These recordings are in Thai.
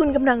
คุณกำลัง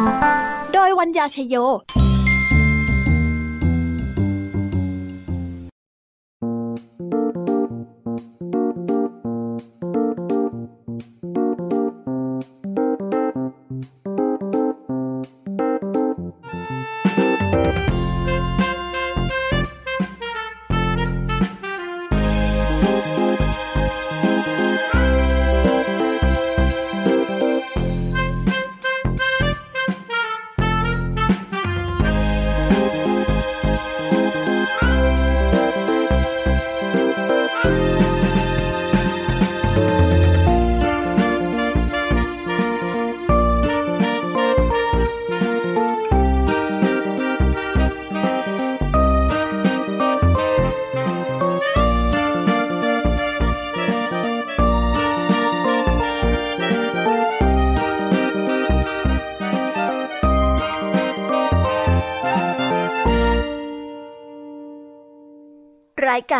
โดยวัญญาชโยรายกา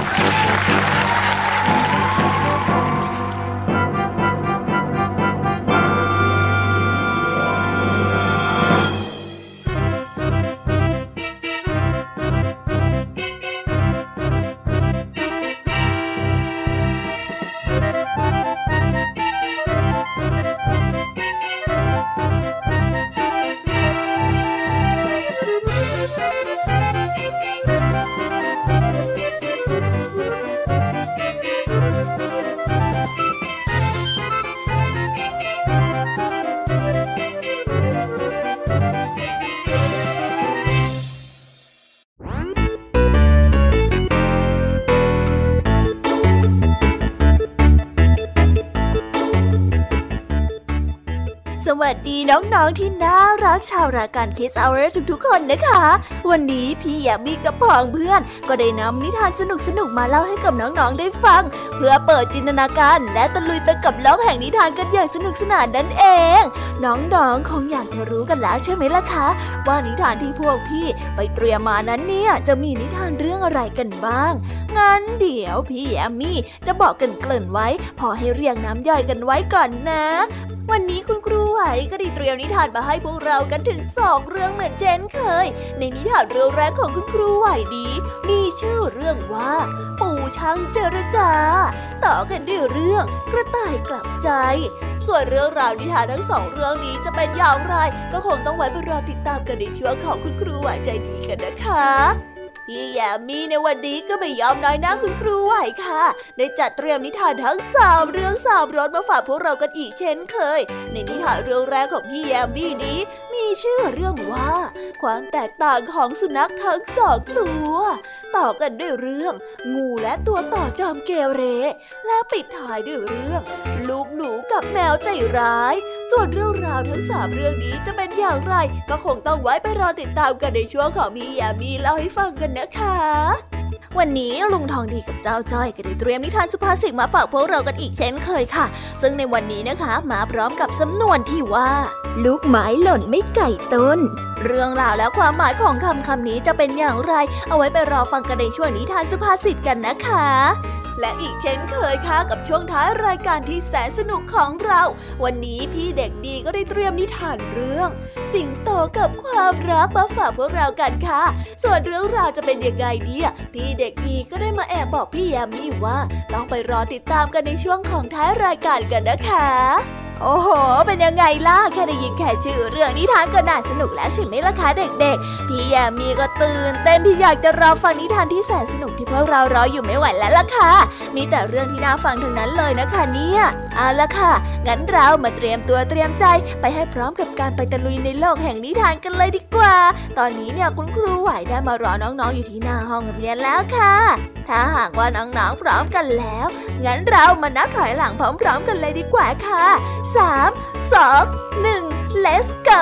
สวัสดีน้องๆที่น่ารักชาวรายการ Kiss Hour ทุกๆคนนะคะวันนี้พี่แยมมี่กับพองเพื่อนก็ได้นำนิทานสนุกๆมาเล่าให้กับน้องๆได้ฟังเพื่อเปิดจินตนาการและตะลุยไปกับโลกแห่งนิทานกันอย่างสนุกสนานนั่นเองน้องๆคงอยากจะรู้กันแล้วใช่ไหมล่ะคะว่านิทานที่พวกพี่ไปเตรียมมานั้นเนี่ยจะมีนิทานเรื่องอะไรกันบ้างงั้นเดี๋ยวพี่แยมมี่จะบอกกันเกริ่นไว้พอให้เรียงน้ำย่อยกันไว้ก่อนนะวันนี้คุณครูไหวก็ได้เตรียมนิทานมาให้พวกเรากันถึง2เรื่องเหมือนเช่นเคยในนิทานเรื่องแรกของคุณครูไหวดีมีชื่อเรื่องว่าปู่ช่างเจรจาต่อกันด้วยเรื่องกระต่ายกลับใจส่วนเรื่องราวนิทานทั้ง2เรื่องนี้จะเป็นอย่างไรก็คงต้องไว้รอติดตามกันในช่วงของคุณครูไหวใจดีกันนะคะพี่แยมมี่ในวันนี้ก็ไม่ยอมน้อยหน้าคุณครูไหวค่ะได้จัดเตรียมนิทานทั้ง3เรื่อง3รสมาฝากพวกเรากันอีกเช่นเคยในนิทานเรื่องแรกของพี่แยมมี่นี้มีชื่อเรื่องว่าความแตกต่างของสุนัขทั้ง2ตัวต่อกันด้วยเรื่องงูและตัวต่อจอมเกเรและปิดท้ายด้วยเรื่องลูกหนูกับแมวใจร้ายส่วนเรื่องราวทั้ง3เรื่องนี้จะเป็นอย่างไรก็คงต้องไว้ไปรอติดตามกันในช่วงของพี่แยมมี่เล่าให้ฟังกันนะคะ วันนี้ลุงทองดีกับเจ้าจ้อยก็ได้เตรียมนิทานสุภาษิตมาฝากพวกเรากันอีกเช่นเคยค่ะซึ่งในวันนี้นะคะมาพร้อมกับสำนวนที่ว่าลูกไม้หล่นไม่ไก่ต้นเรื่องราวและความหมายของคำนี้จะเป็นอย่างไรเอาไว้ไปรอฟังกันในช่วงนิทานสุภาษิตกันนะคะและอีกเช่นเคยค่ะกับช่วงท้ายรายการที่แสนสนุกของเราวันนี้พี่เด็กดีก็ได้เตรียมนิทานเรื่องสิงโตกับความรักมาฝากพวกเรากันค่ะส่วนเรื่องราวจะเป็นยังไงเนี่ยพี่เด็กดีก็ได้มาแอบบอกพี่แยมมี่ว่าต้องไปรอติดตามกันในช่วงของท้ายรายการกันนะคะโอ้โหเป็นยังไงล่ะแค่ได้ยินแค่ชื่อเรื่องนิทานก็น่าสนุกแล้วใช่ไหมล่ะคะเด็กๆพี่แยมมี่ก็ตื่นเต้นที่อยากจะรอฟังนิทานที่แสนสนุกที่พวกเรารออยู่ไม่ไหวแล้วล่ะค่ะมีแต่เรื่องที่น่าฟังทั้งนั้นเลยนะคะเนี่ยเอาล่ะค่ะงั้นเรามาเตรียมตัวเตรียมใจไปให้พร้อมกับการไปตะลุยในโลกแห่งนิทานกันเลยดีกว่าตอนนี้เนี่ยคุณครูไหวได้มารอน้องๆอยู่ที่หน้าห้องเรียนแล้วค่ะถ้าหากว่าน้องๆพร้อมกันแล้วงั้นเรามานับถอยหลังพร้อมๆกันเลยดีกว่าค่ะ3, 2, 1 let's go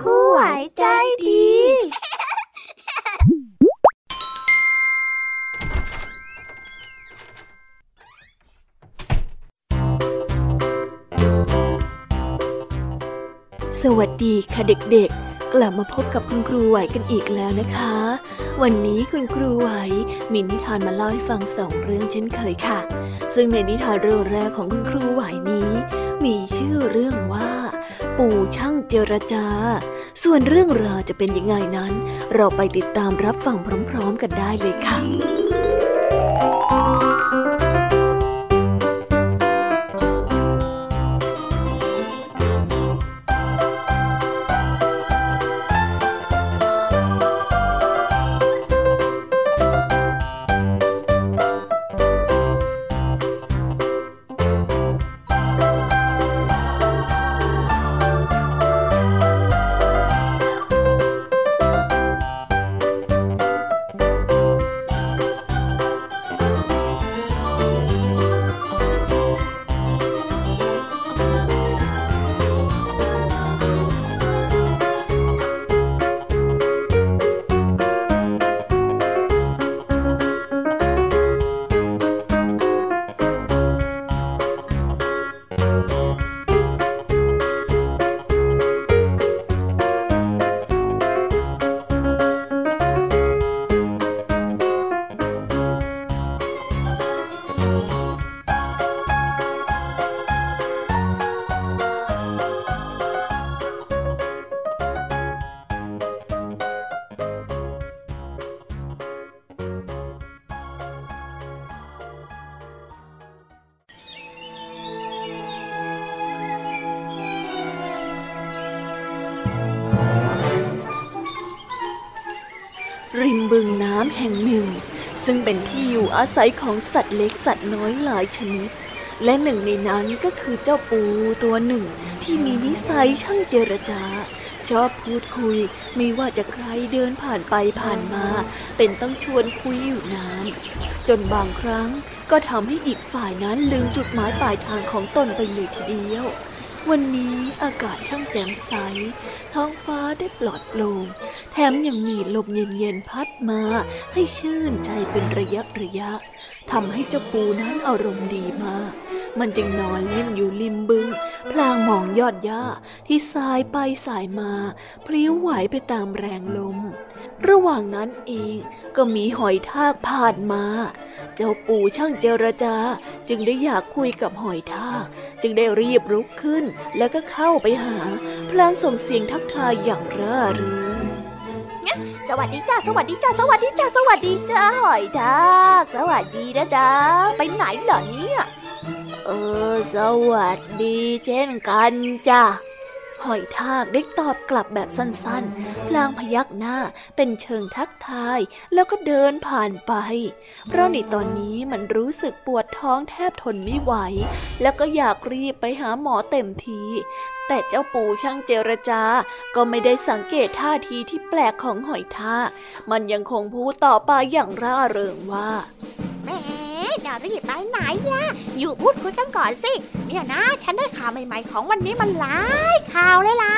ครูไหวใจดีสวัสดีค่ะเด็กๆกลับมาพบกับคุณครูไหวกันอีกแล้วนะคะวันนี้คุณครูไหวมีนิทานมาเล่าให้ฟัง2เรื่องเช่นเคยค่ะซึ่งในนิทานเรื่องแรกของคุณครูไหวนี้มีชื่อเรื่องว่าปู่ช่างเจรจาส่วนเรื่องราวจะเป็นยังไงนั้นเราไปติดตามรับฟังพร้อมๆกันได้เลยค่ะริมบึงน้ำแห่งหนึ่งซึ่งเป็นที่อยู่อาศัยของสัตว์เล็กสัตว์น้อยหลายชนิด และหนึ่งในนั้นก็คือเจ้าปูตัวหนึ่งที่มีนิสัยช่างเจรจาชอบพูดคุยไม่ว่าจะใครเดินผ่านไปผ่านมาเป็นต้องชวนคุยอยู่นานจนบางครั้งก็ทำให้อีกฝ่ายนั้นลืมจุดหมายปลายทางของตนไปเลยทีเดียววันนี้อากาศช่างแจ่มใสท้องฟ้าได้ปลอดโปร่งแถมยังมีลมเย็นๆพัดมาให้ชื่นใจเป็นระยะทำให้เจ้าปูนั้นอารมณ์ดีมากมันจึงนอนเล่นอยู่ริมบึงพลางมองยอดหญ้าที่สายไปสายมาพลิ้วไหวไปตามแรงลมระหว่างนั้นเองก็มีหอยทากผ่านมาเจ้าปูช่างเจรจาจึงได้อยากคุยกับหอยทากจึงได้รีบลุกขึ้นแล้วก็เข้าไปหาพลางส่งเสียงทักทายอย่างร่าเริงสวัสดีจ้าสวัสดีจ้าสวัสดีจ้าสวัสดีจ้าหอยทากสวัสดีนะจ๊ะไปไหนเหรอเนี่ยสวัสดีเช่นกันจ้ะหอยทากได้ตอบกลับแบบสั้นๆพลางพยักหน้าเป็นเชิงทักทายแล้วก็เดินผ่านไปเพราะในตอนนี้มันรู้สึกปวดท้องแทบทนไม่ไหวแล้วก็อยากรีบไปหาหมอเต็มทีแต่เจ้าปูช่างเจรจาก็ไม่ได้สังเกตท่าทีที่แปลกของหอยทากมันยังคงพูดต่อไปอย่างร่าเริงว่าอย่ารีบไปไหนย่ะอยู่พูดคุยกันก่อนสิเนี่ยนะฉันได้ข่าวใหม่ๆของวันนี้มันหลายข่าวเลยล่ะ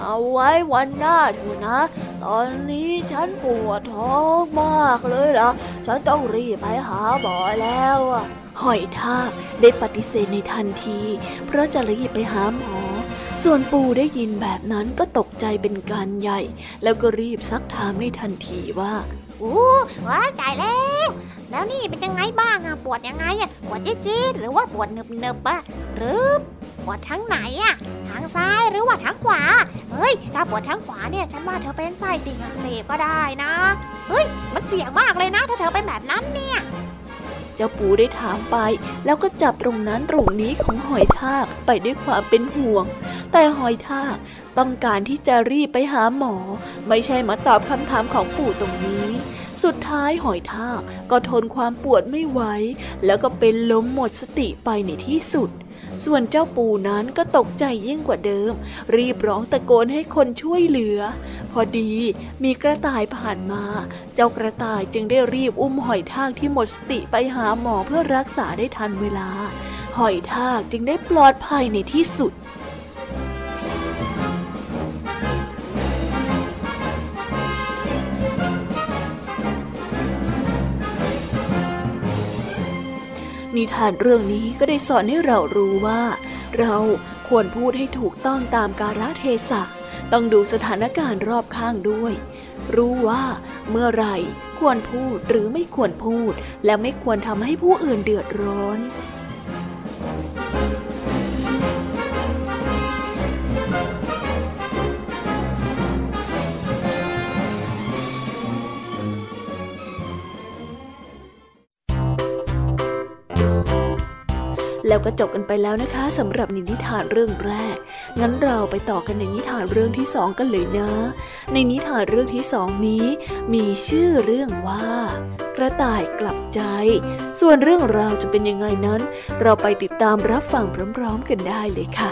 เอาไว้วันหน้าเถอะนะตอนนี้ฉันปวดท้องมากเลยล่ะฉันต้องรีบไปหาหมอแล้วหอยทากได้ปฏิเสธในทันทีเพราะจะรีบไปหาหมอส่วนปูได้ยินแบบนั้นก็ตกใจเป็นการใหญ่แล้วก็รีบซักถามในทันทีว่าว้าตายแล้วแล้วนี่เป็นยังไงบ้างปวดยังไงปวดจี๊ดๆหรือว่าปวดหนึบๆหรือปวดทั้งไหนทางซ้ายหรือว่าทางขวาเฮ้ยถ้าปวดทั้งขวาเนี่ยฉันว่าเธอเป็นไส้ติ่งอักเสบก็ได้นะเฮ้ยมันเสี่ยงมากเลยนะถ้าเธอเป็นแบบนั้นเนี่ยเจ้าปูได้ถามไปแล้วก็จับตรงนั้นตรงนี้ของหอยทากไปด้วยความเป็นห่วงแต่หอยทากต้องการที่จะรีบไปหาหมอไม่ใช่มาตอบคำถามของปูตรงนี้สุดท้ายหอยทากก็ทนความปวดไม่ไหวแล้วก็เป็นล้มหมดสติไปในที่สุดส่วนเจ้าปูนั้นก็ตกใจยิ่งกว่าเดิมรีบร้องตะโกนให้คนช่วยเหลือพอดีมีกระต่ายผ่านมาเจ้ากระต่ายจึงได้รีบอุ้มหอยทากที่หมดสติไปหาหมอเพื่อรักษาได้ทันเวลาหอยทากจึงได้ปลอดภัยในที่สุดนิทานเรื่องนี้ก็ได้สอนให้เรารู้ว่าเราควรพูดให้ถูกต้องตามกาลเทศะต้องดูสถานการณ์รอบข้างด้วยรู้ว่าเมื่อไหร่ควรพูดหรือไม่ควรพูดและไม่ควรทำให้ผู้อื่นเดือดร้อนแล้วก็จบกันไปแล้วนะคะสำหรับนิทานเรื่องแรกงั้นเราไปต่อกันในนิทานเรื่องที่สองกันเลยนะในนิทานเรื่องที่สองนี้มีชื่อเรื่องว่ากระต่ายกลับใจส่วนเรื่องราวจะเป็นยังไงนั้นเราไปติดตามรับฟังพร้อมๆกันได้เลยค่ะ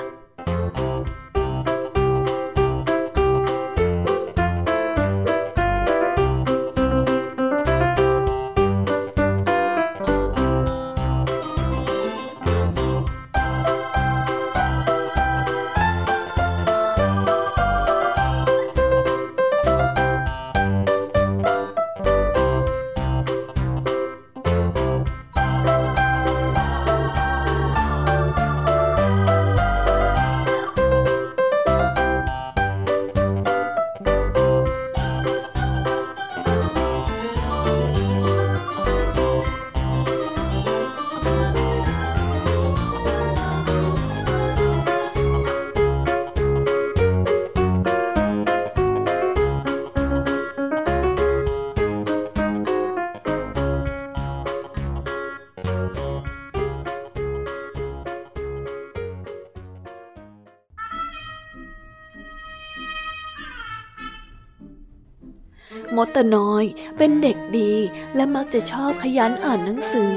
มดตะน้อยเป็นเด็กดีและมักจะชอบขยันอ่านหนังสือ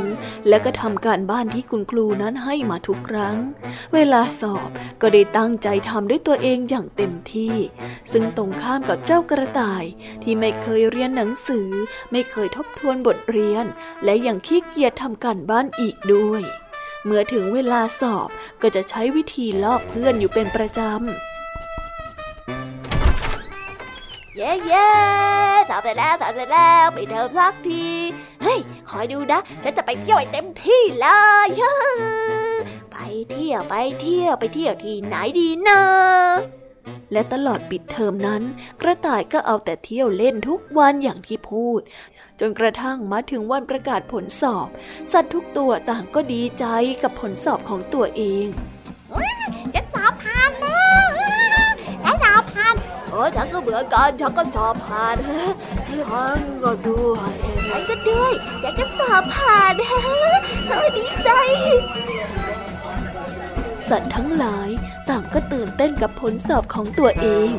และก็ทำการบ้านที่คุณครูนั้นให้มาทุกครั้งเวลาสอบก็ได้ตั้งใจทำด้วยตัวเองอย่างเต็มที่ซึ่งตรงข้ามกับเจ้ากระต่ายที่ไม่เคยเรียนหนังสือไม่เคยทบทวนบทเรียนและยังขี้เกียจทำการบ้านอีกด้วยเมื่อถึงเวลาสอบก็จะใช้วิธีลอกเพื่อนอยู่เป็นประจำเย้เย้สอบเสร็จแล้วไปเดิมสักทีเฮ้ยคอยดูนะฉันจะไปเที่ยวให้เต็มที่เลยไปเที่ยวที่ไหนดีนะและตลอดปิดเทอมนั้นกระต่ายก็เอาแต่เที่ยวเล่นทุกวันอย่างที่พูดจนกระทั่งมาถึงวันประกาศผลสอบสัตว์ทุกตัวต่างก็ดีใจกับผลสอบของตัวเองฉันสอบผ่านนะฉันสอบผ่านฉันก็เหมือนกันฉันก็สอบผ่านฉันก็ด้วยฉันก็สอบผ่านดีใจสัตว์ทั้งหลายต่างก็ตื่นเต้นกับผลสอบของตัวเอง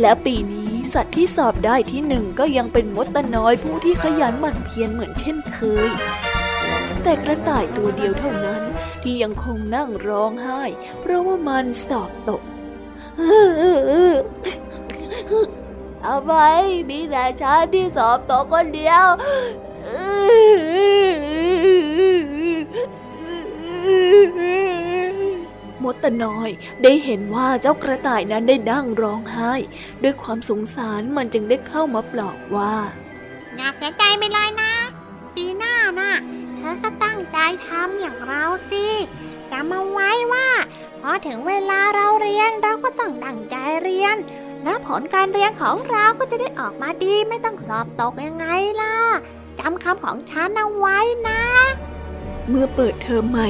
และปีนี้สัตว์ที่สอบได้ที่หนึ่งก็ยังเป็นมดตะน้อยผู้ที่ขยันหมั่นเพียรเหมือนเช่นเคยแต่กระต่ายตัวเดียวเท่านั้นที่ยังคงนั่งร้องไห้เพราะว่ามันสอบตกทำไมมีแต่ฉันที่สอบตกคนเดียวมดตะน้อยได้เห็นว่าเจ้ากระต่ายนั้นได้นั่งร้องไห้ด้วยความสงสารมันจึงได้เข้ามาปลอบว่าอย่าเสียใจไปเลยนะปีหน้าน่ะเธอก็ตั้งใจทำอย่างเราสิจำเอาไว้ว่าพอถึงเวลาเราเรียนเราก็ต้องตั้งใจเรียนและผลการเรียนของเราก็จะได้ออกมาดีไม่ต้องสอบตกยังไงล่ะจำคำของฉันเอาไว้นะเมื่อเปิดเทอมใหม่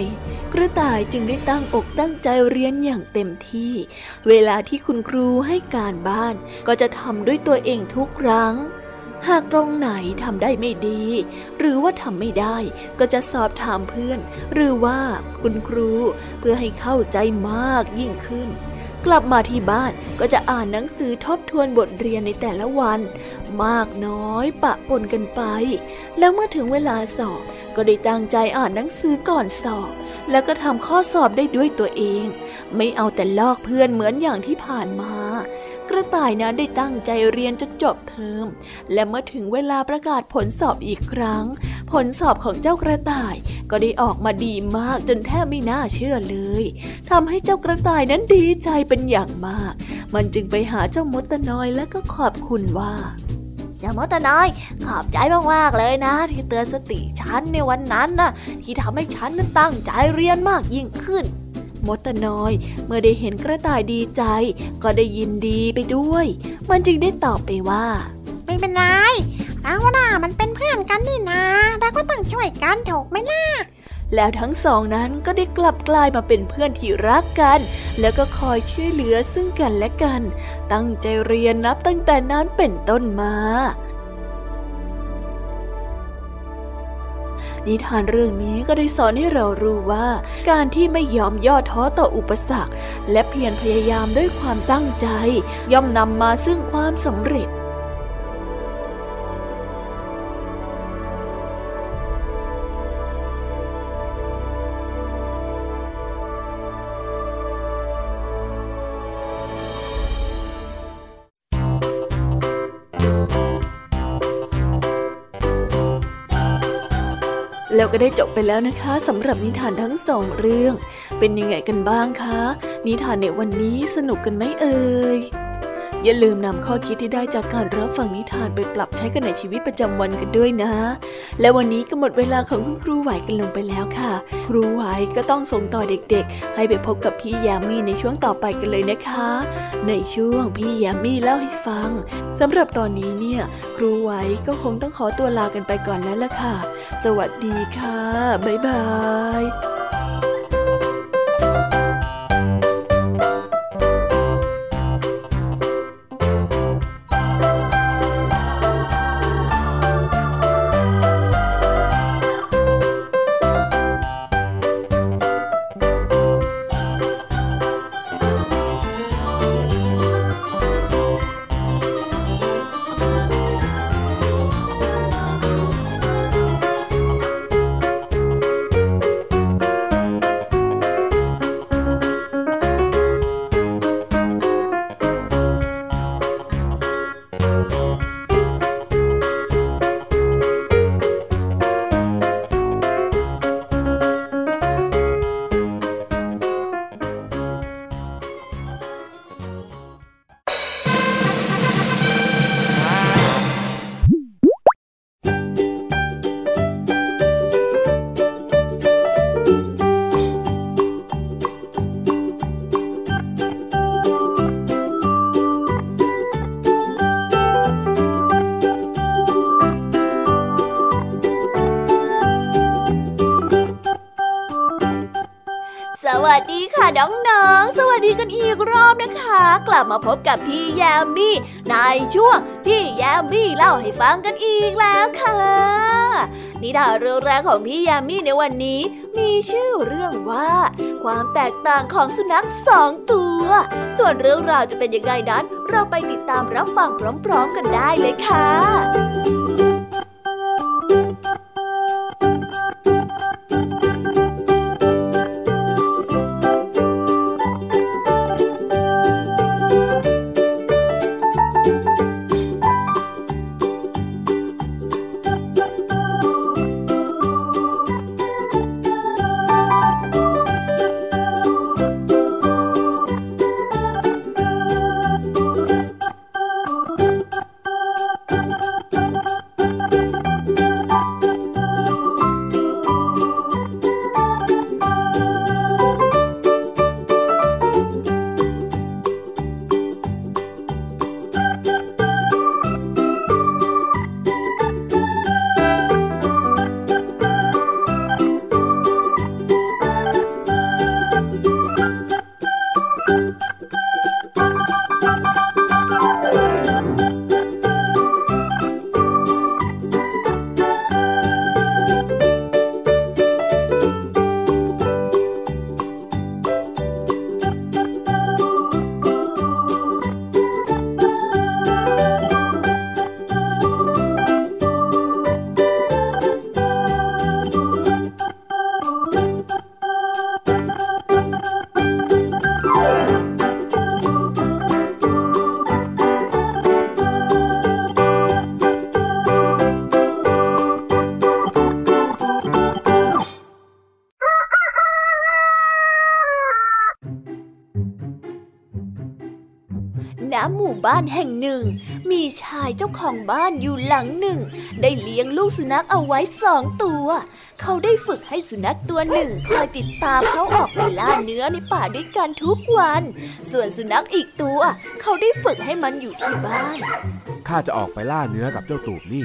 กระต่ายจึงได้ตั้งอกตั้งใจเรียนอย่างเต็มที่เวลาที่คุณครูให้การบ้านก็จะทำด้วยตัวเองทุกครั้งหากตรงไหนทำได้ไม่ดีหรือว่าทำไม่ได้ก็จะสอบถามเพื่อนหรือว่าคุณครูเพื่อให้เข้าใจมากยิ่งขึ้นกลับมาที่บ้านก็จะอ่านหนังสือทบทวนบทเรียนในแต่ละวันมากน้อยปะปนกันไปแล้วเมื่อถึงเวลาสอบก็ได้ตั้งใจอ่านหนังสือก่อนสอบแล้วก็ทำข้อสอบได้ด้วยตัวเองไม่เอาแต่ลอกเพื่อนเหมือนอย่างที่ผ่านมากระต่ายนั้นได้ตั้งใจเรียนจนจบเทอมและเมื่อถึงเวลาประกาศผลสอบอีกครั้งผลสอบของเจ้ากระต่ายก็ได้ออกมาดีมากจนแทบไม่น่าเชื่อเลยทำให้เจ้ากระต่ายนั้นดีใจเป็นอย่างมากมันจึงไปหาเจ้ามดตะน้อยและก็ขอบคุณว่าเจ้ามดตะน้อยขอบใจมากๆเลยนะที่เตือนสติฉันในวันนั้นนะที่ทำให้ฉันนั้นตั้งใจเรียนมากยิ่งขึ้นมดตะน้อยเมื่อได้เห็นกระต่ายดีใจก็ได้ยินดีไปด้วยมันจึงได้ตอบไปว่าไม่เป็นไรเอาล่ะมันเป็นเพื่อนกันนี่นะเราก็ต้องช่วยกันถูกไหมล่ะแล้วทั้งสองนั้นก็ได้กลับกลายมาเป็นเพื่อนที่รักกันแล้วก็คอยช่วยเหลือซึ่งกันและกันตั้งใจเรียนนับตั้งแต่นั้นเป็นต้นมานิทานเรื่องนี้ก็ได้สอนให้เรารู้ว่าการที่ไม่ยอมย่อท้อต่ออุปสรรคและเพียรพยายามด้วยความตั้งใจย่อมนำมาซึ่งความสำเร็จแล้วก็ได้จบไปแล้วนะคะสำหรับนิทานทั้งสองเรื่องเป็นยังไงกันบ้างคะนิทานในวันนี้สนุกกันไหมเอ่ยอย่าลืมนำข้อคิดที่ได้จากการรับฟังนิทานไปปรับใช้กันในชีวิตประจำวันกันด้วยนะและวันนี้ก็หมดเวลาของคุณครูไหวกันลงไปแล้วค่ะครูไหวก็ต้องส่งต่อเด็กๆให้ไปพบกับพี่ยามีในช่วงต่อไปกันเลยนะคะในช่วงพี่ยามีเล่าให้ฟังสำหรับตอนนี้เนี่ยครูไหวก็คงต้องขอตัวลากันไปก่อนแล้วล่ะค่ะสวัสดีค่ะบ๊ายบาย ค่ะน้องๆสวัสดีกันอีกรอบนะคะกลับมาพบกับพี่แยมมี่ในช่วงพี่แยมมี่เล่าให้ฟังกันอีกแล้วค่ะนิทานเรื่องแรกของพี่แยมมี่ในวันนี้มีชื่อเรื่องว่าความแตกต่างของสุนัขสองตัวส่วนเรื่องราวจะเป็นยังไงนั้นเราไปติดตามรับฟังพร้อมๆกันได้เลยค่ะหมู่บ้านแห่งหนึ่งมีชายเจ้าของบ้านอยู่หลังหนึ่งได้เลี้ยงลูกสุนัขเอาไว้2 ตัวเขาได้ฝึกให้สุนัขตัวหนึ่งคอยติดตามเขาออกไปล่าเนื้อในป่าด้วยกันทุกวันส่วนสุนัขอีกตัวเขาได้ฝึกให้มันอยู่ที่บ้านข้าจะออกไปล่าเนื้อกับเจ้าตูบนี่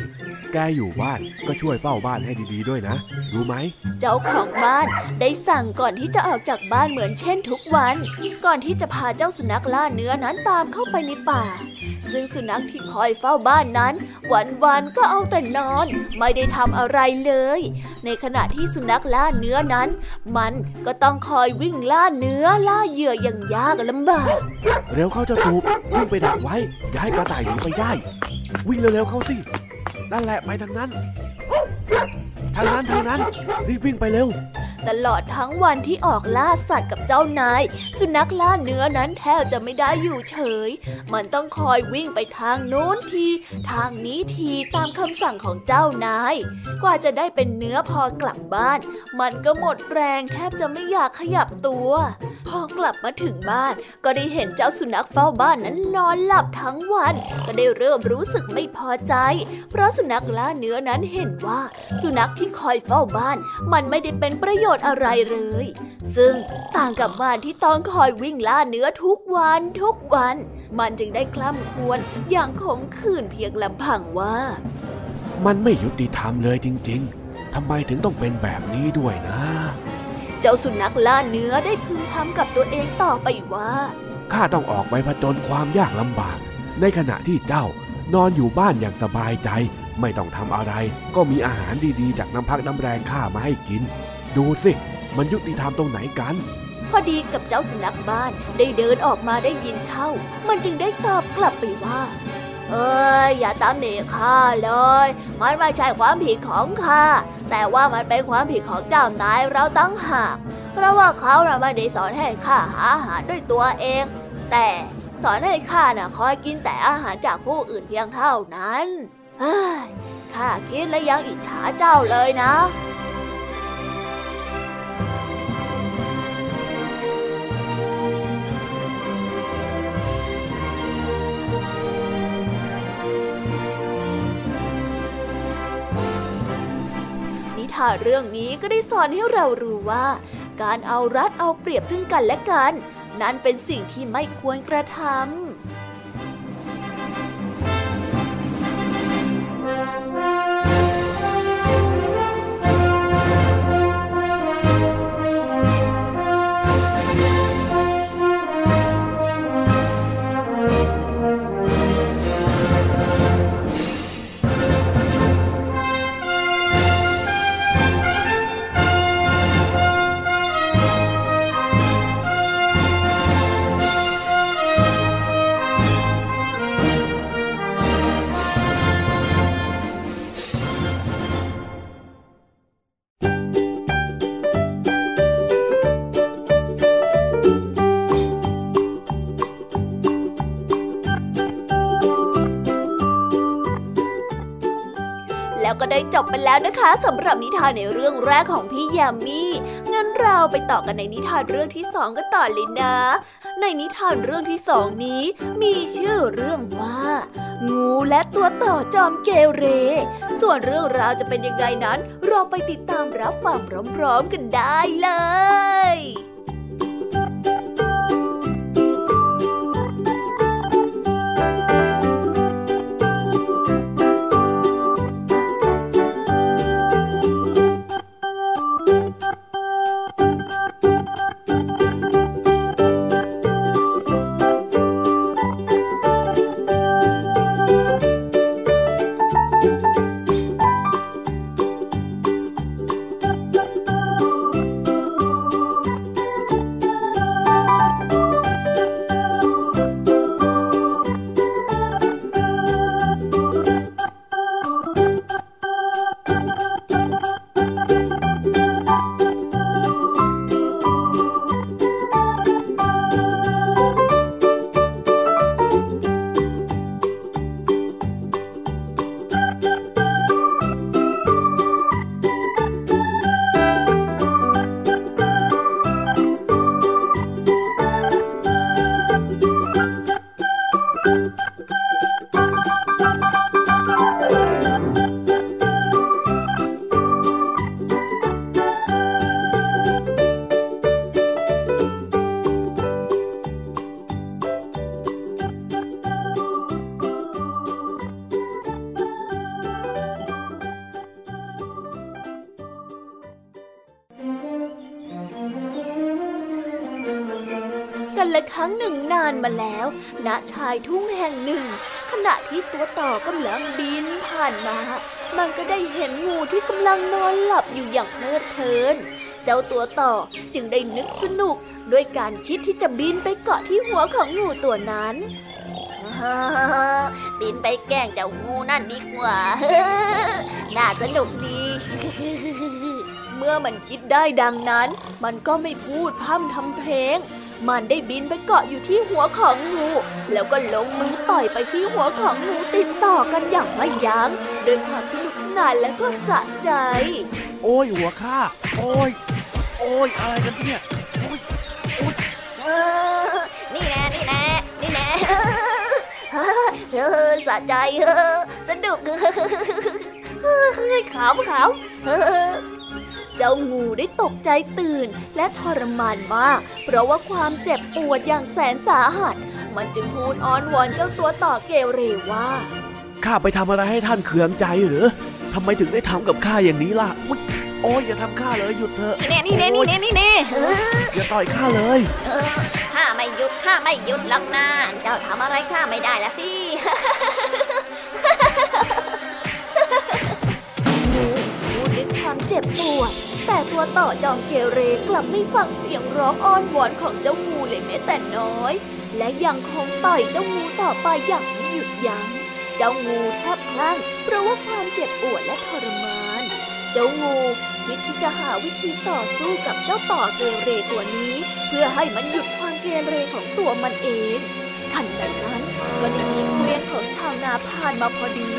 แกอยู่บ้านก็ช่วยเฝ้าบ้านให้ดีๆด้วยนะรู้ไหมเจ้าของบ้านได้สั่งก่อนที่จะออกจากบ้านเหมือนเช่นทุกวันก่อนที่จะพาเจ้าสุนัขล่าเนื้อนั้นตามเข้าไปในป่าซึ่งสุนัขที่คอยเฝ้าบ้านนั้นวันๆก็เอาแต่นอนไม่ได้ทำอะไรเลยในขณะที่สุนัขล่าเนื้อนั้นมันก็ต้องคอยวิ่งล่าเนื้อล่าเหยื่ออย่างยากลำบากเร็วเข้าเจ้าตูบวิ่งไปดักไว้อย่าให้กระต่ายหนีไปได้วิ่งเร็วๆเข้าสินั่นแหละไปทางนั้นรีบวิ่งไปเร็วตลอดทั้งวันที่ออกล่าสัตว์กับเจ้านายสุนัขล่าเนื้อนั้นแทบจะไม่ได้อยู่เฉยมันต้องคอยวิ่งไปทางโน้นทีทางนี้ทีตามคำสั่งของเจ้านายกว่าจะได้เป็นเนื้อพอกลับบ้านมันก็หมดแรงแทบจะไม่อยากขยับตัวพอกลับมาถึงบ้านก็ได้เห็นเจ้าสุนัขเฝ้าบ้านนั้นนอนหลับทั้งวันก็ได้เริ่มรู้สึกไม่พอใจเพราะสุนัขล่าเนื้อนั้นเห็นว่าสุนัขที่คอยเฝ้าบ้านมันไม่ได้เป็นประโยชน์อะไรเลยซึ่งต่างกับบ้านที่ต้องคอยวิ่งล่าเนื้อทุกวันมันจึงได้คล่ำครวญอย่างขมขื่นเพียงลำพังว่ามันไม่ยุติธรรมเลยจริงๆทำไมถึงต้องเป็นแบบนี้ด้วยนะเจ้าสุนัขล่าเนื้อได้พึมพำกับตัวเองต่อไปว่าข้าต้องออกไปผจญความยากลำบากในขณะที่เจ้านอนอยู่บ้านอย่างสบายใจไม่ต้องทำอะไรก็มีอาหารดีๆจากน้ำพักน้ำแรงข้ามาให้กินดูสิมันยุติธรรมตรงไหนกันพอดีกับเจ้าสุนัขบ้านได้เดินออกมาได้ยินเข้ามันจึงได้ตอบกลับไปว่าอย่าตำหนิข้าเลยมันไม่ใช่ความผิดของข้าแต่ว่ามันเป็นความผิดของเจ้านายเราตั้งหากเพราะว่าเขาไม่ได้สอนให้ข้าหาอาหารด้วยตัวเองแต่สอนให้ข้าคอยกินแต่อาหารจากผู้อื่นเพียงเท่านั้นข้าคิดและยังอิจฉาเจ้าเลยนะนิทานเรื่องนี้ก็ได้สอนให้เรารู้ว่าการเอารัดเอาเปรียบซึ่งกันและกันนั้นเป็นสิ่งที่ไม่ควรกระทำ จบไปแล้วนะคะสำหรับนิทานในเรื่องแรกของพี่ยามีงั้นเราไปต่อกันในนิทานเรื่องที่2กันต่อเลยนะในนิทานเรื่องที่2นี้มีชื่อเรื่องว่างูและตัวต่อจอมเกเรส่วนเรื่องราวจะเป็นยังไงนั้นเราไปติดตามรับฟังพร้อมๆกันได้เลยครั้งหนึ่งนานมาแล้วณชายทุ่งแห่งหนึ่งขณะที่ตัวต่อกำลังบินผ่านมามันก็ได้เห็นงูที่กำลังนอนหลับอยู่อย่างเพลิดเพลินเจ้าตัวต่อจึงได้นึกสนุกด้วยการคิดที่จะบินไปเกาะที่หัวของงูตัวนั้นบินไปแกล้งเจ้างูนั่นดีกว่าน่าสนุกดีเมื่อมันคิดได้ดังนั้นมันก็ไม่พูดพร่ำทำเพลงมันได้บินไปเกาะอยู่ที่หัวของงูแล้วก็ลงมือต่อยไปที่หัวของงูติดต่อกันอย่างไม่ยั้งด้วยความสนุกสนานและก็สะใจโอ้ยหัวข้าโอ้ยโอ้ยอะไรกันเนี่ยโอ้ยโอ้ยนี่แน่สะใจสนุกขาวเจ้างูได้ตกใจตื่นและทรมานมากเพราะว่าความเจ็บปวดอย่างแสนสาหัสมันจึงพูดอ้อนวอนเจ้าตัวต่อเกเรว่าข้าไปทำอะไรให้ท่านเคืองใจหรือทำไมถึงได้ทำกับข้าอย่างนี้ล่ะโอ๊ยอย่าทำข้าเลยหยุดเถอะนี่อย่าต่อยข้าเลยข้าไม่หยุดหรอกนะเจ้าทำอะไรข้าไม่ได้ละสิความเจ็บปวดแต่ตัวต่อจอมเกเรกลับไม่ฟังเสียงร้องอ้อนวอนของเจ้างูเลยแม้แต่น้อยและยังคงต่อยเจ้างูต่อไปอย่างไม่หยุดยั้งเจ้างูแทบคลั่งเพราะว่าความเจ็บปวดและทรมานเจ้างูคิดที่จะหาวิธีต่อสู้กับเจ้าต่อเกเรตัวนี้เพื่อให้มันหยุดความเกเรของตัวมันเองทันใดนั้นก็ได้มีเกวียนของชาวนาผ่านมาพอดี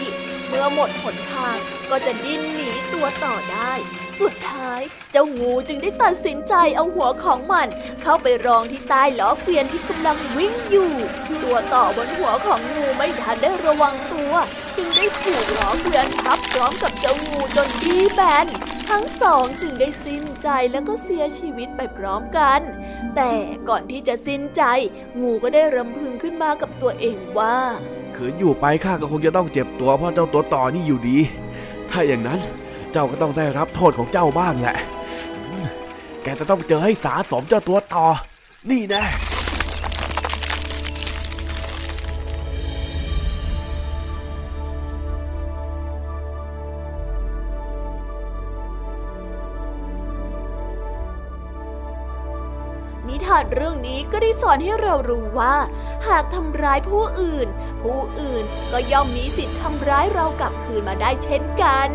เมื่อหมดหนทางก็จะดิ้นหนีตัวต่อได้สุดท้ายเจ้างูจึงได้ตัดสินใจเอาหัวของมันเข้าไปรองที่ใต้ล้อเกวียนที่กำลังวิ่งอยู่ตัวต่อบนหัวของงูไม่ทันได้ระวังตัวจึงได้ถูกล้อเกวียนทับพร้อมกับเจ้างูจนดีแบนทั้งสองจึงได้สิ้นใจแล้วก็เสียชีวิตไปพร้อมกันแต่ก่อนที่จะสิ้นใจงูก็ได้รำพึงขึ้นมากับตัวเองว่าขืนอยู่ไปข้าก็คงจะต้องเจ็บตัวเพราะเจ้าตัวต่อนี่อยู่ดีถ้าอย่างนั้นเจ้าก็ต้องได้รับโทษของเจ้าบ้างแหละแกจะต้องเจอให้สาสมเจ้าตัวต่อนี่แน่นิทานเรื่องนี้ก็ได้สอนให้เรารู้ว่าหากทำร้ายผู้อื่นก็ย่อมมีสิทธิ์ทำร้ายเรากลับคืนมาได้เช่นกัน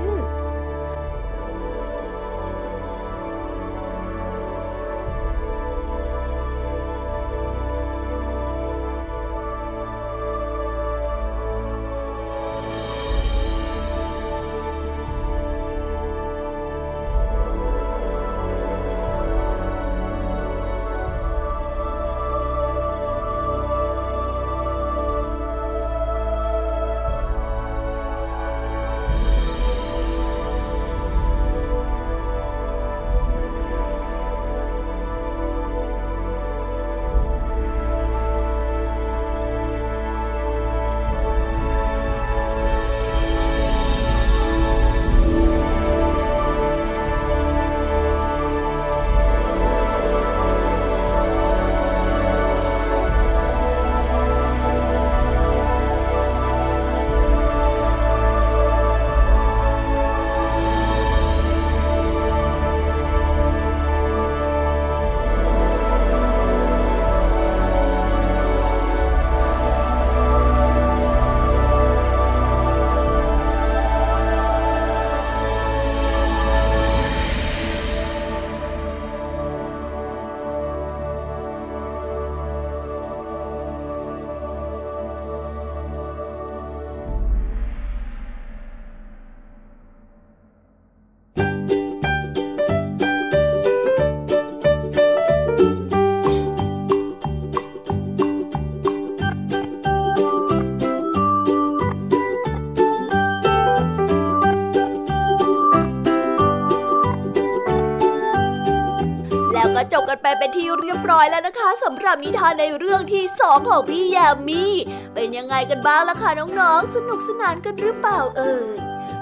เป็นที่เรียบร้อยแล้วนะคะสำหรับนิทานในเรื่องที่2ของพี่แยมมี่เป็นยังไงกันบ้างล่ะคะน้องๆสนุกสนานกันหรือเปล่าเอ่ย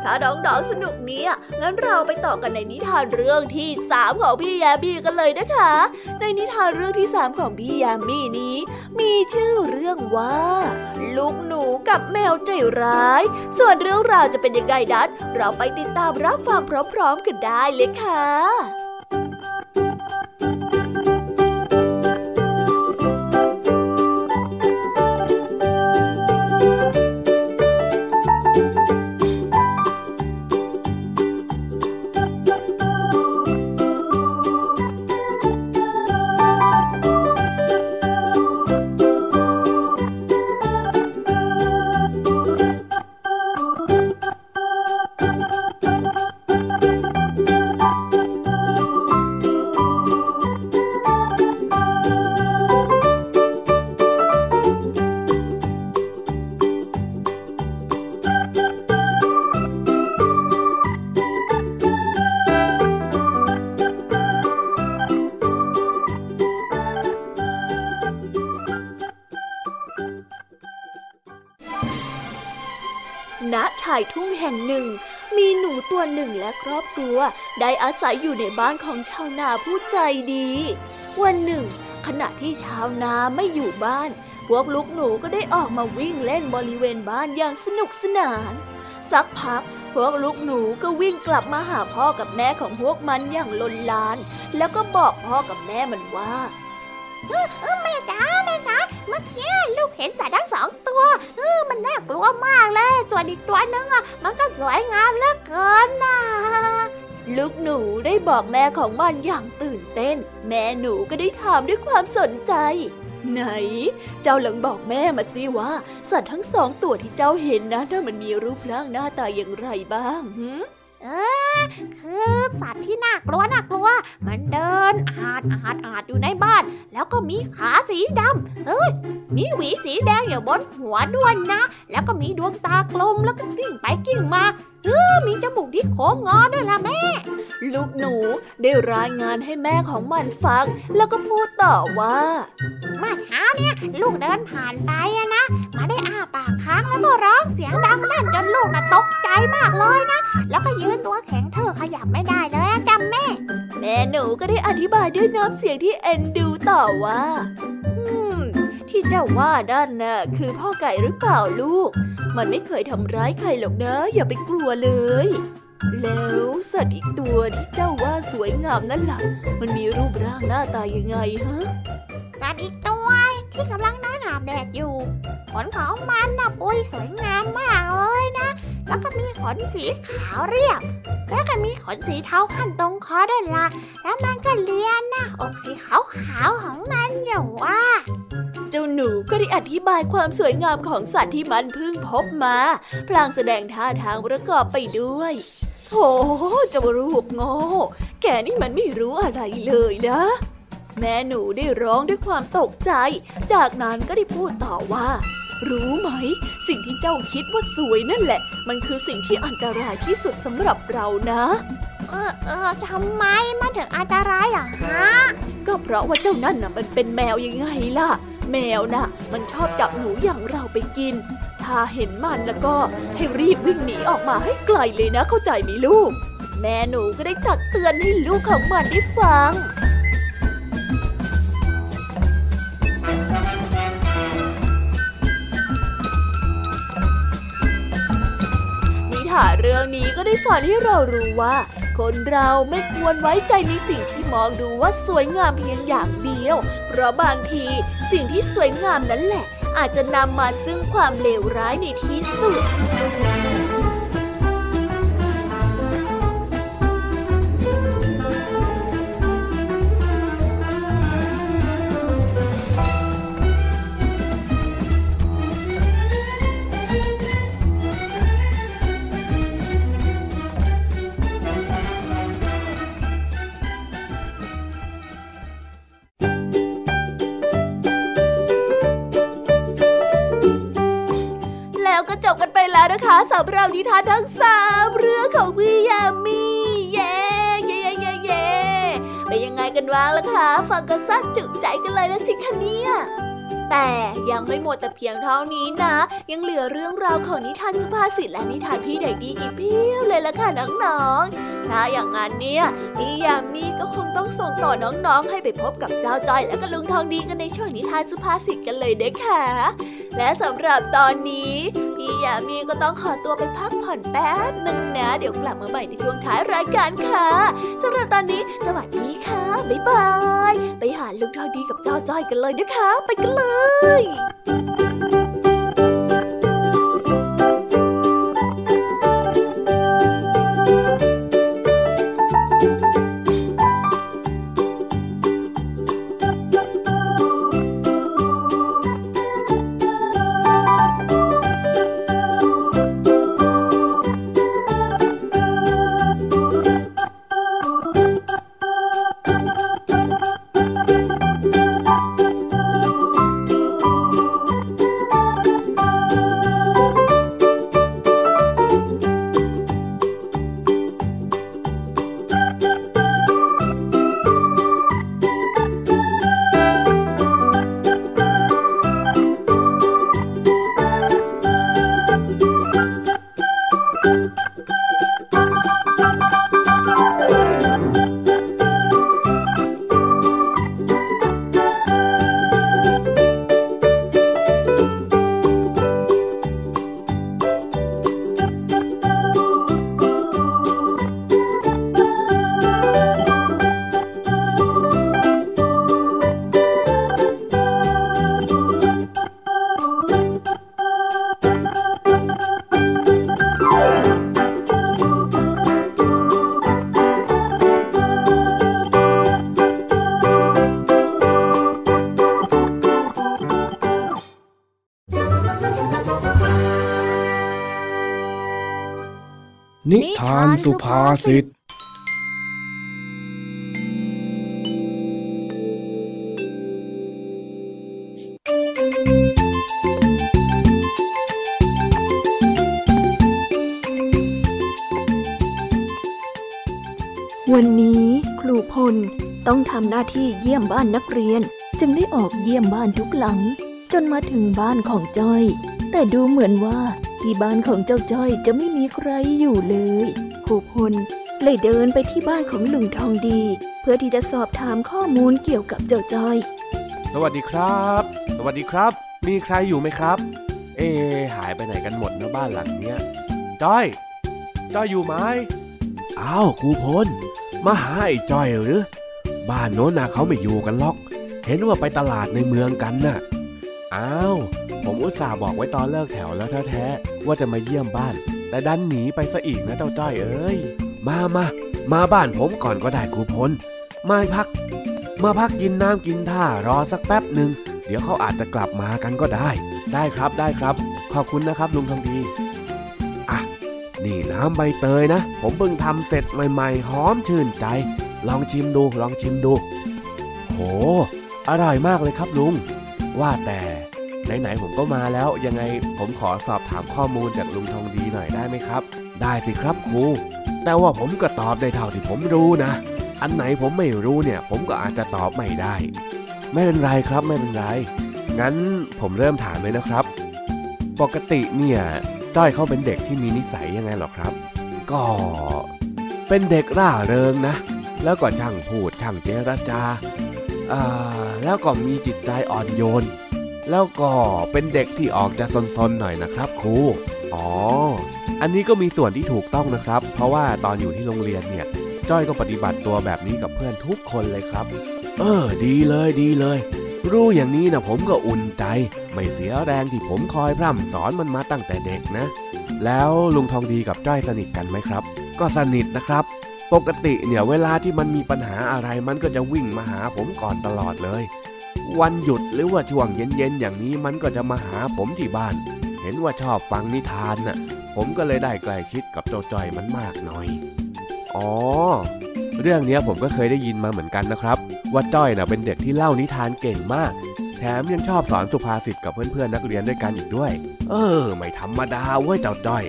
ถ้าน้องๆสนุกเนี่ยงั้นเราไปต่อกันในนิทานเรื่องที่3ของพี่แยมมี่กันเลยนะคะในนิทานเรื่องที่3ของพี่แยมมี่นี้มีชื่อเรื่องว่าลูกหนูกับแมวใจร้ายส่วนเรื่องราวจะเป็นยังไงนั้นเราไปติดตามรับฟังพร้อมๆกันได้เลยค่ะณชายทุ่งแห่งหนึ่งมีหนูตัวหนึ่งและครอบครัวได้อาศัยอยู่ในบ้านของชาวนาผู้ใจดีวันหนึ่งขณะที่ชาวนาไม่อยู่บ้านพวกลูกหนูก็ได้ออกมาวิ่งเล่นบริเวณบ้านอย่างสนุกสนานสักพักพวกลูกหนูก็วิ่งกลับมาหาพ่อกับแม่ของพวกมันอย่างลนลานแล้วก็บอกพ่อกับแม่มันว่าแม่จ๋าแม่จ๋าเมื่อกี้ลูกเห็นสัตว์ทั้งสองตัวมันน่ากลัวมากเลยส่วนอีกตัวนึงมันก็สวยงามเหลือเกินนะลูกหนูได้บอกแม่ของมันอย่างตื่นเต้นแม่หนูก็ได้ถามด้วยความสนใจไหนเจ้าลองบอกแม่มาสิว่าสัตว์ทั้งสองตัวที่เจ้าเห็นนั้นมันมีรูปร่างหน้าตาอย่างไรบ้างคือสัตว์ที่น่ากลัวมันเดินอาดอยู่ในบ้านแล้วก็มีขาสีดำมีหวีสีแดงอยู่บนหัวด้วยนะแล้วก็มีดวงตากลมแล้วก็กิ้งไปกิ้งมามีจมูกที่โค้งงอด้วยล่ะแม่ลูกหนูได้รายงานให้แม่ของมันฟังแล้วก็พูดต่อว่าเมื่อเช้าเนี่ยลูกเดินผ่านไปนะมาได้อ้าปากค้างแล้วก็ร้องเสียงดังลั่นจนลูกน่ะตกใจมากเลยนะแล้วก็ยืนตัวแข็งขยับไม่ได้เลยจำแม่หนูก็ได้อธิบายด้วยน้ำเสียงที่เอ็นดูต่อว่าที่เจ้าว่าด้านน่ะคือพ่อไก่หรือเปล่าลูกมันไม่เคยทำร้ายใครหรอกนะอย่าไปกลัวเลยแล้วสัตว์อีกตัวที่เจ้าว่าสวยงามนั่นล่ะมันมีรูปร่างหน้าตายังไงฮะสัตว์อีกตัวที่กำลังนอนอาบแดดอยู่ขนของมันน่ะปุ้ยสวยงามมากเลยนะแล้วก็มีขนสีขาวเรียบแล้วก็มีขนสีเทาขั้นตรงคอด้วยล่ะแล้วมันก็เลียหน้าอกสีขาวๆของมันอย่างว่าเจ้าหนูก็ได้อธิบายความสวยงามของสัตว์ที่มันเพิ่งพบมาพลางแสดงท่าทางประกอบไปด้วยโธ่เจ้าลูกโง่แกนี่มันไม่รู้อะไรเลยนะแม่หนูได้ร้องด้วยความตกใจจากนั้นก็ได้พูดต่อว่ารู้ไหมสิ่งที่เจ้าคิดว่าสวยนั่นแหละมันคือสิ่งที่อันตรายที่สุดสำหรับเรานะทำไมมันถึงอันตรายล่ะฮะก็เพราะว่าเจ้านั่นน่ะมันเป็นแมวยังไงล่ะแมวน่ะมันชอบจับหนูอย่างเราไปกินถ้าเห็นมันแล้วก็ให้รีบวิ่งหนีออกมาให้ไกลเลยนะเข้าใจไหมลูกแม่หนูก็ได้ตักเตือนให้ลูกของมันได้ฟังเรื่องนี้ก็ได้สอนให้เรารู้ว่าคนเราไม่ควรไว้ใจในสิ่งที่มองดูว่าสวยงามเพียงอย่างเดียวเพราะบางทีสิ่งที่สวยงามนั้นแหละอาจจะนำมาซึ่งความเลวร้ายในที่สุดสำหรับนิทานทั้ง3เรื่องของพี่ยามีเย่เป็นยังไงกันวะ างล่ะคะฟังกันซะจุใจกันเลยละสิคะเนี่ยแต่ยังไม่หมดแต่เพียงเท่านี้นะยังเหลือเรื่องราวของนิทานสุภาษิตและนิทานพี่เด็กดีอีกเพียบเลยล่ะค่ะน้องๆถ้าอย่างนั้นเนี่ยพี่ยามีก็คงต้องส่งต่อน้องๆให้ไปพบกับเจ้าจ้อยและก็ลุงทองดีกันในช่วงนิทานสุภาษิตกันเลยเด้อค่ะและสำหรับตอนนี้พี่ยามีก็ต้องขอตัวไปพักผ่อนแป๊บนึงนะเดี๋ยวกลับมาใหม่ในช่วงท้ายรายการค่ะสำหรับตอนนี้สวัสดีค่ะบ๊ายบายไปหาลุงทองดีกับเจ้าจ้อยกันเลยนะคะไปกันเลยนิทานสุภาษิตวันนี้ครูพลต้องทำหน้าที่เยี่ยมบ้านนักเรียนจึงได้ออกเยี่ยมบ้านทุกหลังจนมาถึงบ้านของจ้อยแต่ดูเหมือนว่าที่บ้านของเจ้าจ้อยจะไม่มีใครอยู่เลยครูพลเลยเดินไปที่บ้านของลุงทองดีเพื่อที่จะสอบถามข้อมูลเกี่ยวกับเจ้าจ้อยสวัสดีครับสวัสดีครับมีใครอยู่ไหมครับหายไปไหนกันหมดนะบ้านหลังเนี้ยจ้อยจ้อยอยู่ไหมอ้าวครูพลมาหาไอ้จ้อยหรือบ้านโน้นน่ะเขาไม่อยู่กันหรอกเห็นว่าไปตลาดในเมืองกันน่ะอ้าวผมอุตส่าห์บอกไว้ตอนเลิกแถวแล้วแท้ๆว่าจะมาเยี่ยมบ้านแต่ดันหนีไปซะอีกนะเจ้าจ้อยเอ้ยมาบ้านผมก่อนก็ได้ครูพลมาพักกินน้ำกินท่ารอสักแป๊บหนึ่งเดี๋ยวเขาอาจจะกลับมากันก็ได้ครับได้ครับขอบคุณนะครับลุงทองดีอ่ะนี่น้ำใบเตยนะผมเพิ่งทำเสร็จใหม่ๆหอมชื่นใจลองชิมดูโหอร่อยมากเลยครับลุงว่าแต่ไหนๆผมก็มาแล้วยังไงผมขอสอบถามข้อมูลจากลุงทองดีหน่อยได้ไหมครับได้สิครับครูแต่ว่าผมก็ตอบได้เท่าที่ผมรู้นะอันไหนผมไม่รู้เนี่ยผมก็อาจจะตอบไม่ได้ไม่เป็นไรครับไม่เป็นไรงั้นผมเริ่มถามเลยนะครับปกติเนี่ยจ้อยเขาเป็นเด็กที่มีนิสัยยังไงหรอครับก็เป็นเด็กร่าเริงนะแล้วก็ช่างพูดช่างเจรจาแล้วก็มีจิตใจอ่อนโยนแล้วก็เป็นเด็กที่ออกจะซนๆหน่อยนะครับครูอ๋ออันนี้ก็มีส่วนที่ถูกต้องนะครับเพราะว่าตอนอยู่ที่โรงเรียนเนี่ยจ้อยก็ปฏิบัติตัวแบบนี้กับเพื่อนทุกคนเลยครับดีเลยรู้อย่างนี้นะผมก็อุ่นใจไม่เสียแรงที่ผมคอยพร่ำสอนมันมาตั้งแต่เด็กนะแล้วลุงทองดีกับจ้อยสนิทกันไหมครับก็สนิทนะครับปกติเนี่ยเวลาที่มันมีปัญหาอะไรมันก็จะวิ่งมาหาผมก่อนตลอดเลยวันหยุดหรือว่าช่วงเย็นๆอย่างนี้มันก็จะมาหาผมที่บ้านเห็นว่าชอบฟังนิทานน่ะผมก็เลยได้ใกล้ชิดกับเจ้าจ้อยมันมากหน่อยอ๋อเรื่องนี้ผมก็เคยได้ยินมาเหมือนกันนะครับว่าจ้อยน่ะเป็นเด็กที่เล่านิทานเก่งมากแถมยังชอบสอนสุภาษิตกับเพื่อนๆนักเรียนด้วยกันอีกด้วยไม่ธรรมดาเว้ยเจ้าจ้อย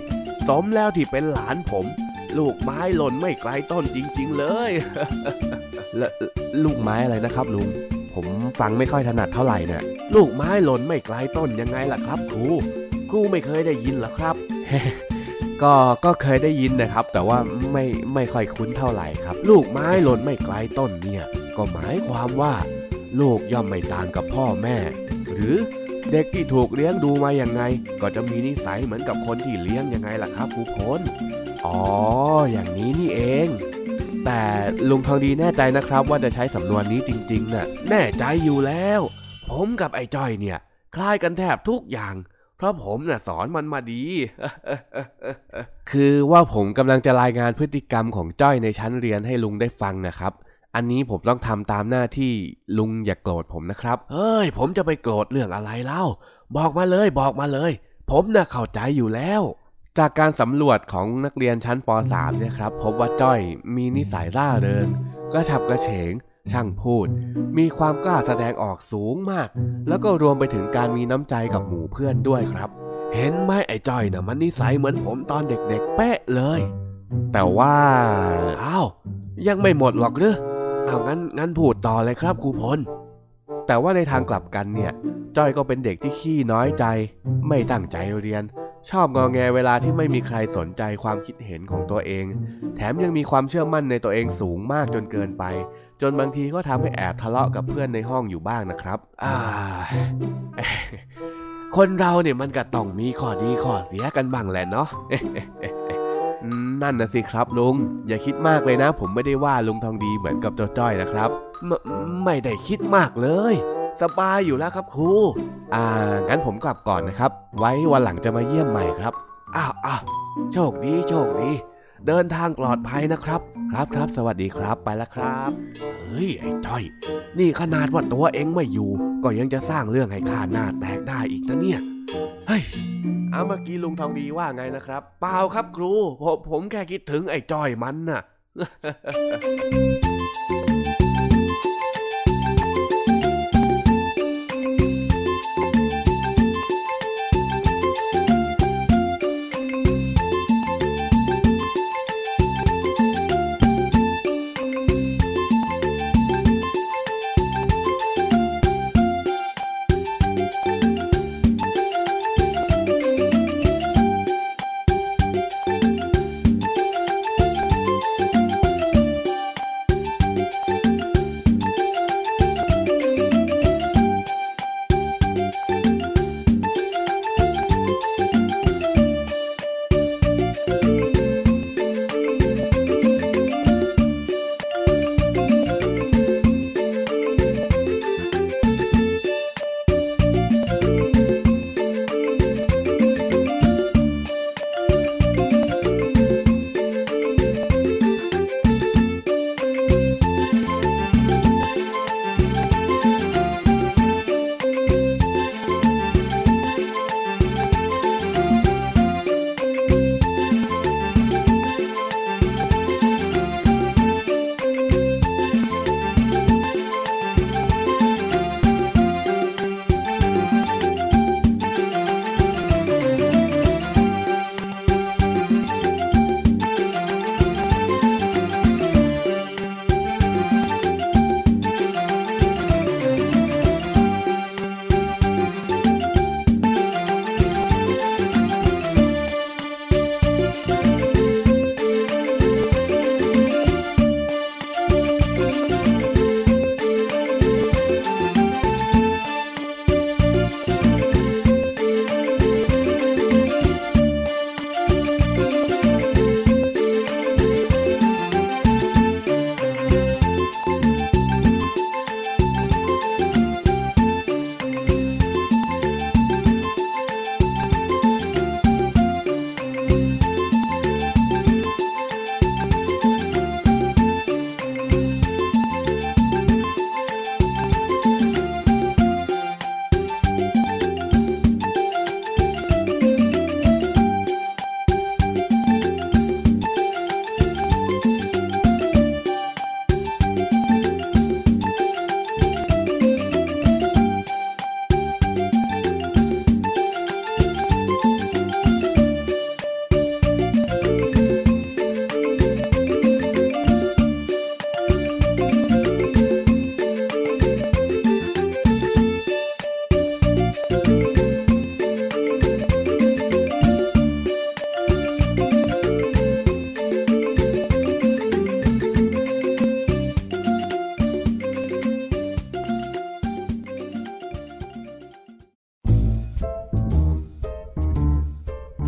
สมแล้วที่เป็นหลานผมลูกไม้หล่นไม่ไกลต้นจริงๆเลย ลูกไม้อะไรนะครับลุงผมฟังไม่ค่อยถนัดเท่าไหร่เนี่ยลูกไม้หล่นไม่ไกลต้นยังไงล่ะครับครูไม่เคยได้ยินหรอครับ ก็เคยได้ยินนะครับแต่ว่าไม่ค่อยคุ้นเท่าไหร่ครับลูกไม้หล่นไม่ไกลต้นเนี่ยก็หมายความว่าลูกย่อมไม่ต่างกับพ่อแม่หรือเด็กที่ถูกเลี้ยงดูมาอย่างไงก็จะมีนิสัยเหมือนกับคนที่เลี้ยงยังไงล่ะครับครูพลอ๋ออย่างนี้นี่เองแต่ลุงทองดีแน่ใจนะครับว่าจะใช้สำนวนนี้จริงๆน่ะแน่ใจอยู่แล้วผมกับไอ้จ้อยเนี่ยคล้ายกันแทบทุกอย่างเพราะผมน่ะสอนมันมาดี คือว่าผมกำลังจะรายงานพฤติกรรมของจ้อยในชั้นเรียนให้ลุงได้ฟังนะครับอันนี้ผมต้องทำตามหน้าที่ลุงอย่าโกรธผมนะครับเฮ้ยผมจะไปโกรธเรื่องอะไรเล่าบอกมาเลยผมน่ะเข้าใจอยู่แล้วจากการสำรวจของนักเรียนชั้นป.3 เนี่ยครับพบว่าจ้อยมีนิสัยร่าเริงกระฉับกระเฉงช่างพูดมีความกล้าแสดงออกสูงมากแล้วก็รวมไปถึงการมีน้ำใจกับหมู่เพื่อนด้วยครับเห็นไหมไอ้จ้อยนะมันนิสัยเหมือนผมตอนเด็กๆเป๊ะเลยแต่ว่าอ้าวยังไม่หมดหรอกหรือเอางั้นพูดต่อเลยครับครูพลแต่ว่าในทางกลับกันเนี่ยจ้อยก็เป็นเด็กที่ขี้น้อยใจไม่ตั้งใจเรียนชอบงอแงเวลาที่ไม่มีใครสนใจความคิดเห็นของตัวเองแถมยังมีความเชื่อมั่นในตัวเองสูงมากจนเกินไปจนบางทีก็ทำให้แอบทะเลาะกับเพื่อนในห้องอยู่บ้างนะครับคนเราเนี่ยมันก็ต้องมีข้อดีข้อเสียกันบ้างแหละเนาะ นั่นนะสิครับลุงอย่าคิดมากเลยนะผมไม่ได้ว่าลุงทองดีเหมือนกับจ้อยนะครับไม่ได้คิดมากเลยสบายอยู่แล้วครับครูงั้นผมกลับก่อนนะครับไว้วันหลังจะมาเยี่ยมใหม่ครับอ้าวโชคดีเดินทางปลอดภัยนะครับครับสวัสดีครับไปแล้วครับเฮ้ยไอ้จ้อยนี่ขนาดว่าตัวเองไม่อยู่ก็ยังจะสร้างเรื่องให้ข้าหน้าแตกได้อีกนะเนี่ยเฮ้ยเมื่อกี้ลุงทองดีว่าไงนะครับเปล่าครับครูผมแค่คิดถึงไอ้จ้อยมันน่ะ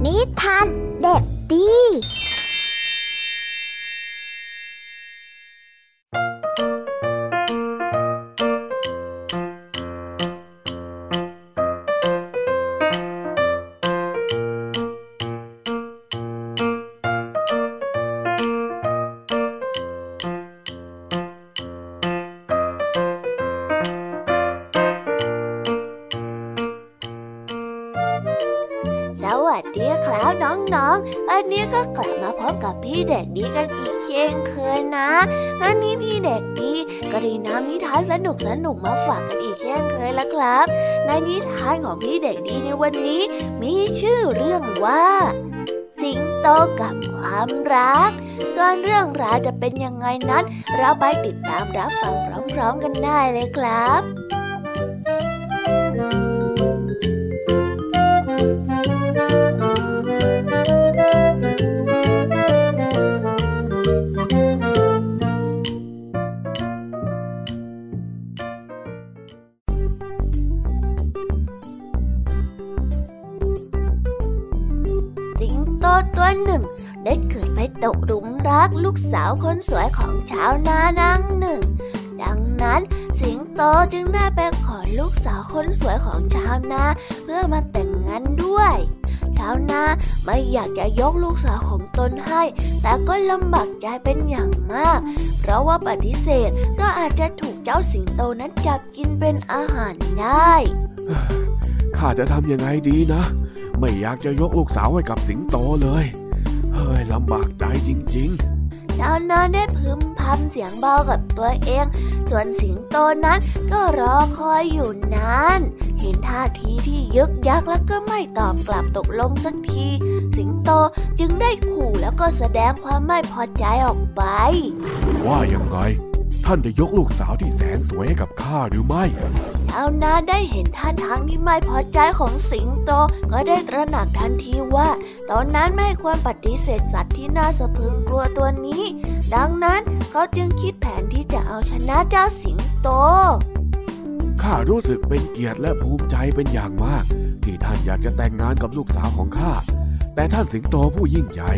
นิทานเด็กดีพี่เด็กดีกันอีกเช่นเคยนะวันนี้พี่เด็กดีก็ได้นำนิทานสนุกมาฝากกันอีกเช่นเคยละครับในนิทานของพี่เด็กดีในวันนี้มีชื่อเรื่องว่าสิงโตกับความรักส่วนเรื่องราวจะเป็นยังไงนั้นเราไปติดตามรับฟังพร้อมๆกันได้เลยครับลูกสาวคนสวยของชาวนานางหนึ่งดังนั้นสิงโตจึงได้ไปขอลูกสาวคนสวยของชาวนาเพื่อมาแต่งงานด้วยชาวนาไม่อยากจะยกลูกสาวของตนให้แต่ก็ลำบากใจเป็นอย่างมากเพราะว่าปฏิเสธก็อาจจะถูกเจ้าสิงโตนั้นจับกินเป็นอาหารได้ข้าจะทำยังไงดีนะไม่อยากจะยกลูกสาวให้กับสิงโตเลยเฮ้ยลำบากใจจริงๆชาวนาได้พึมพำเสียงเบากับตัวเองส่วนสิงโตนั้นก็รอคอยอยู่นานเห็นท่าทีที่ยึกยักแล้วก็ไม่ตอบกลับตกลงสักทีสิงโตจึงได้ขู่แล้วก็แสดงความไม่พอใจออกไปว่าอย่างไรท่านจะยกลูกสาวที่แสนสวยให้กับข้าหรือไม่ชาวนาได้เห็นท่าทางที่ไม่พอใจของสิงโตก็ได้ตระหนักทันทีว่าตอนนั้นไม่ควรปฏิเสธสัตว์ที่น่าสะพรึงกลัวตัวนี้ดังนั้นเขาจึงคิดแผนที่จะเอาชนะเจ้าสิงโตข้ารู้สึกเป็นเกียรติและภูมิใจเป็นอย่างมากที่ท่านอยากจะแต่งงานกับลูกสาวของข้าแต่ท่านสิงโตผู้ยิ่งใหญ่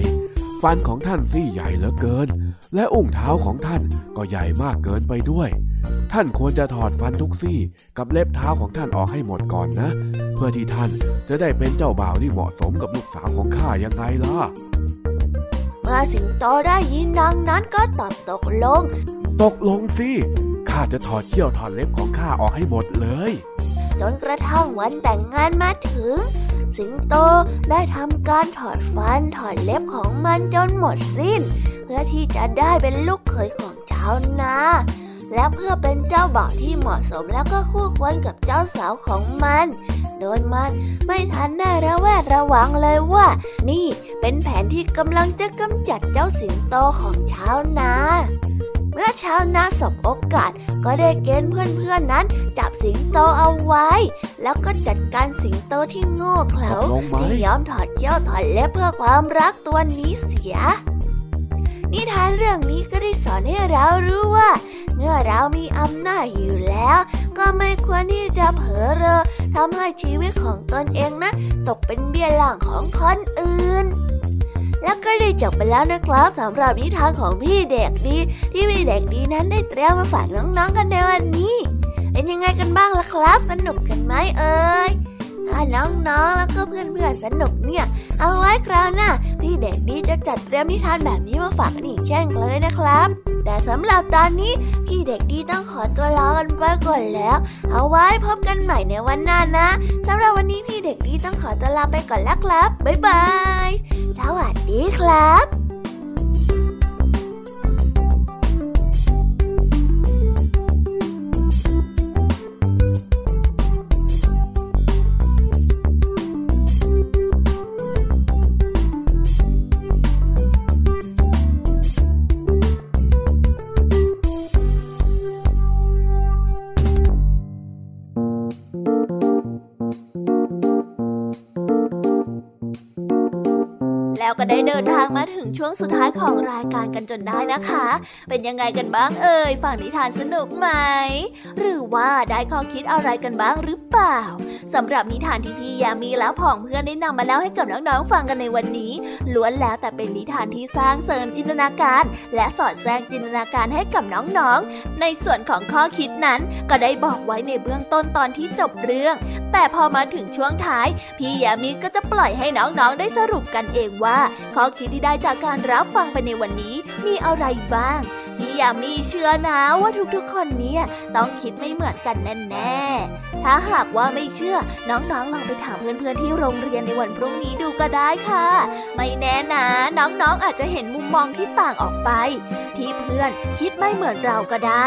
ฟันของท่านซี่ใหญ่เหลือเกินและอุ้งเท้าของท่านก็ใหญ่มากเกินไปด้วยท่านควรจะถอดฟันทุกซี่กับเล็บเท้าของท่านออกให้หมดก่อนนะเพื่อที่ท่านจะได้เป็นเจ้าบ่าวที่เหมาะสมกับลูกสาวของข้ายังไงล่ะเมื่อสิงโตได้ยินดังนั้นก็ตอบตกลงสิข้าจะถอดเขี้ยวถอดเล็บของข้าออกให้หมดเลยจนกระทั่งวันแต่งงานมาถึงสิงโตได้ทำการถอดฟันถอดเล็บของมันจนหมดสิ้นเพื่อที่จะได้เป็นลูกเขยของชาวนาและเพื่อเป็นเจ้าบ่าวที่เหมาะสมแล้วก็คู่ควรกับเจ้าสาวของมันโดยมันไม่ทันได้ระแวดระวังเลยว่านี่เป็นแผนที่กำลังจะกำจัดเจ้าสิงโตของชาวนาเมื่อชาวนาสบโอกาสก็ได้เกณฑ์เพื่อนๆนั้นจับสิงโตเอาไว้แล้วก็จัดการสิงโตที่โง่เขลาที่ยอมถอดเขี้ยวถอดเล็บเพื่อความรักตัวนี้เสียนิทานเรื่องนี้ก็ได้สอนให้เรารู้ว่าเมื่อเรามีอำนาจอยู่แล้วก็ไม่ควรที่จะเผลอเรอทำให้ชีวิตของตนเองนั้นตกเป็นเบี้ยล่างของคนอื่นแล้วก็ได้จบไปแล้วนะครับสำหรับนิทานของพี่เด็กดีที่พี่เด็กดีนั้นได้เตรียมมาฝากน้องๆกันในวันนี้เป็นยังไงกันบ้างล่ะครับสนุกกันไหมเอ่ยน้องๆแล้วก็เพื่อนๆสนุกเนี่ยเอาไว้คราวหน้าพี่เด็กดีจะจัดเตรียมนิทานแบบนี้มาฝากกันอีกเช่นเคยนะครับแต่สำหรับตอนนี้พี่เด็กดีต้องขอตัวลากันไปก่อนแล้วเอาไว้พบกันใหม่ในวันหน้านะสำหรับวันนี้พี่เด็กดีต้องขอตัวลาไปก่อนแล้วครับบ๊ายบายสวัสดีครับ แล้วก็ได้เดินทางมาถึงช่วงสุดท้ายของรายการกันจนได้นะคะเป็นยังไงกันบ้างเอ่ยฟังนิทานสนุกไหมหรือว่าได้ข้อคิดอะไรกันบ้างหรือเปล่าสำหรับนิทานที่พี่ยามีและพ่องเพื่อนได้นำมาเล่าให้กับน้องๆฟังกันในวันนี้ล้วนแล้วแต่เป็นนิทานที่สร้างเสริมจินตนาการและสอดแทรกจินตนาการให้กับน้องๆในส่วนของข้อคิดนั้นก็ได้บอกไว้ในเบื้องต้นตอนที่จบเรื่องแต่พอมาถึงช่วงท้ายพี่ยามีก็จะปล่อยให้น้องๆได้สรุปกันเองว่าข้อคิดที่ได้จากการรับฟังไปในวันนี้มีอะไรบ้างพี่ยามีเชื่อนะว่าทุกๆคนเนี่ยต้องคิดไม่เหมือนกันแน่ๆถ้าหากว่าไม่เชื่อน้องๆลองไปถามเพื่อนๆที่โรงเรียนในวันพรุ่งนี้ดูก็ได้ค่ะไม่แน่นะน้องๆอาจจะเห็นมุมมองที่ต่างออกไปที่เพื่อนคิดไม่เหมือนเราก็ได้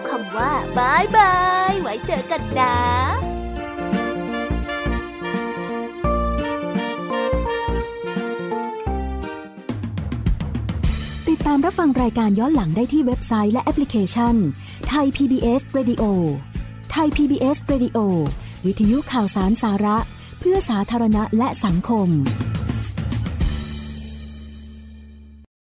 คำว่าบายบายไว้เจอกันนะติดตามรับฟังรายการย้อนหลังได้ที่เว็บไซต์และแอปพลิเคชัน Thai PBS Radio Thai PBS Radio วิทยุข่าวสารสาระเพื่อสาธารณะและสังคม